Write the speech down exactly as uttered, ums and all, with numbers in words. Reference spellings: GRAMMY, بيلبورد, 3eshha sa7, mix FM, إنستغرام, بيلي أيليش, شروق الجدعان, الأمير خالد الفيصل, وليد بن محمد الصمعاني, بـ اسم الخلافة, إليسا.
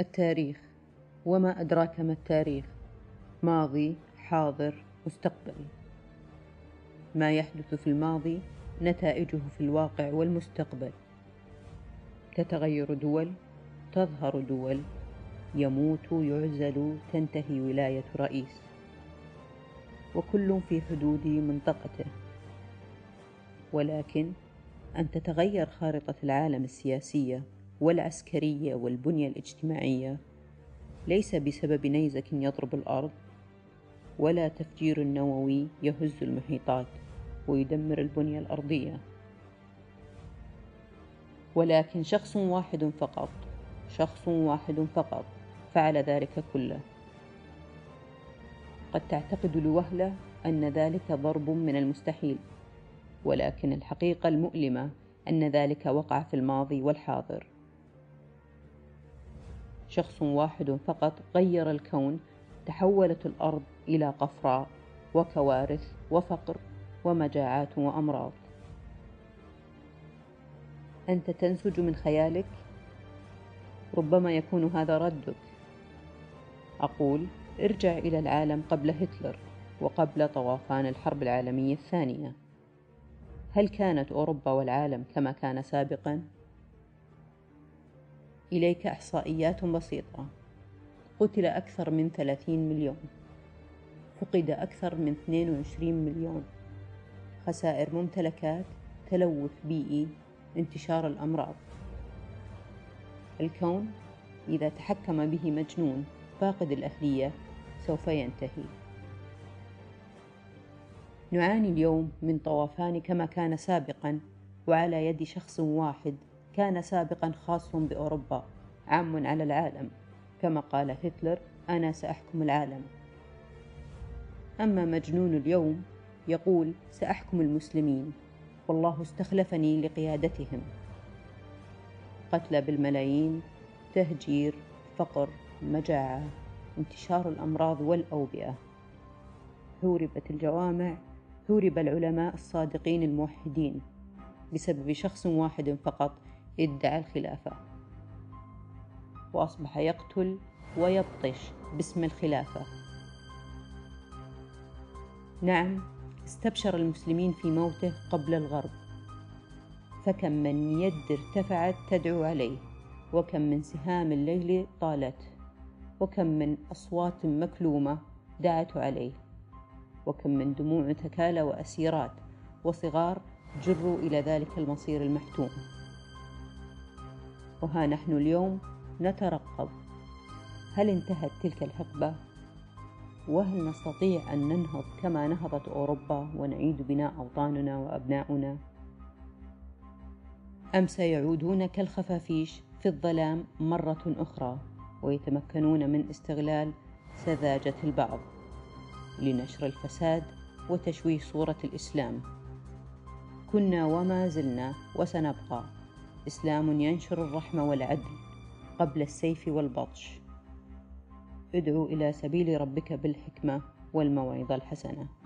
التاريخ. وما أدراك ما التاريخ؟ ماضي، حاضر، مستقبل. ما يحدث في الماضي نتائجه في الواقع والمستقبل. تتغير دول، تظهر دول، يموت، يعزل، تنتهي ولاية رئيس، وكل في حدود منطقته. ولكن أن تتغير خارطة العالم السياسية والعسكرية والبنية الاجتماعية ليس بسبب نيزك يضرب الأرض، ولا تفجير نووي يهز المحيطات ويدمر البنية الأرضية، ولكن شخص واحد فقط، شخص واحد فقط فعل ذلك كله. قد تعتقد لوهلة أن ذلك ضرب من المستحيل، ولكن الحقيقة المؤلمة أن ذلك وقع في الماضي والحاضر. شخص واحد فقط غير الكون، تحولت الأرض إلى قفراء وكوارث وفقر ومجاعات وأمراض. أنت تنسج من خيالك؟ ربما يكون هذا ردك. أقول ارجع إلى العالم قبل هتلر وقبل طوفان الحرب العالمية الثانية. هل كانت أوروبا والعالم كما كان سابقا؟ إليك إحصائيات بسيطة. قتل أكثر من ثلاثين مليون، فقد أكثر من اثنين وعشرين مليون، خسائر ممتلكات، تلوث بيئي، انتشار الأمراض. الكون إذا تحكم به مجنون فاقد الأهلية سوف ينتهي. نعاني اليوم من طوفان كما كان سابقا، وعلى يد شخص واحد كان سابقا خاص بأوروبا عام على العالم، كما قال هتلر أنا سأحكم العالم. أما مجنون اليوم يقول سأحكم المسلمين والله استخلفني لقيادتهم. قتلى بالملايين، تهجير، فقر، مجاعة، انتشار الأمراض والأوبئة. هوربت الجوامع، هورب العلماء الصادقين الموحدين بسبب شخص واحد فقط ادعى الخلافة، وأصبح يقتل ويبطش باسم الخلافة. نعم، استبشر المسلمين في موته قبل الغرب، فكم من يد ارتفعت تدعو عليه، وكم من سهام الليل طالت، وكم من أصوات مكلومة دعت عليه، وكم من دموع تكالى وأسيرات وصغار جروا إلى ذلك المصير المحتوم. وها نحن اليوم نترقب، هل انتهت تلك الحقبة؟ وهل نستطيع أن ننهض كما نهضت أوروبا ونعيد بناء أوطاننا وأبناؤنا؟ أم سيعودون كالخفافيش في الظلام مرة أخرى ويتمكنون من استغلال سذاجة البعض لنشر الفساد وتشويه صورة الإسلام؟ كنا وما زلنا وسنبقى إسلام ينشر الرحمة والعدل قبل السيف والبطش. ادعو إلى سبيل ربك بالحكمة والموعظة الحسنة.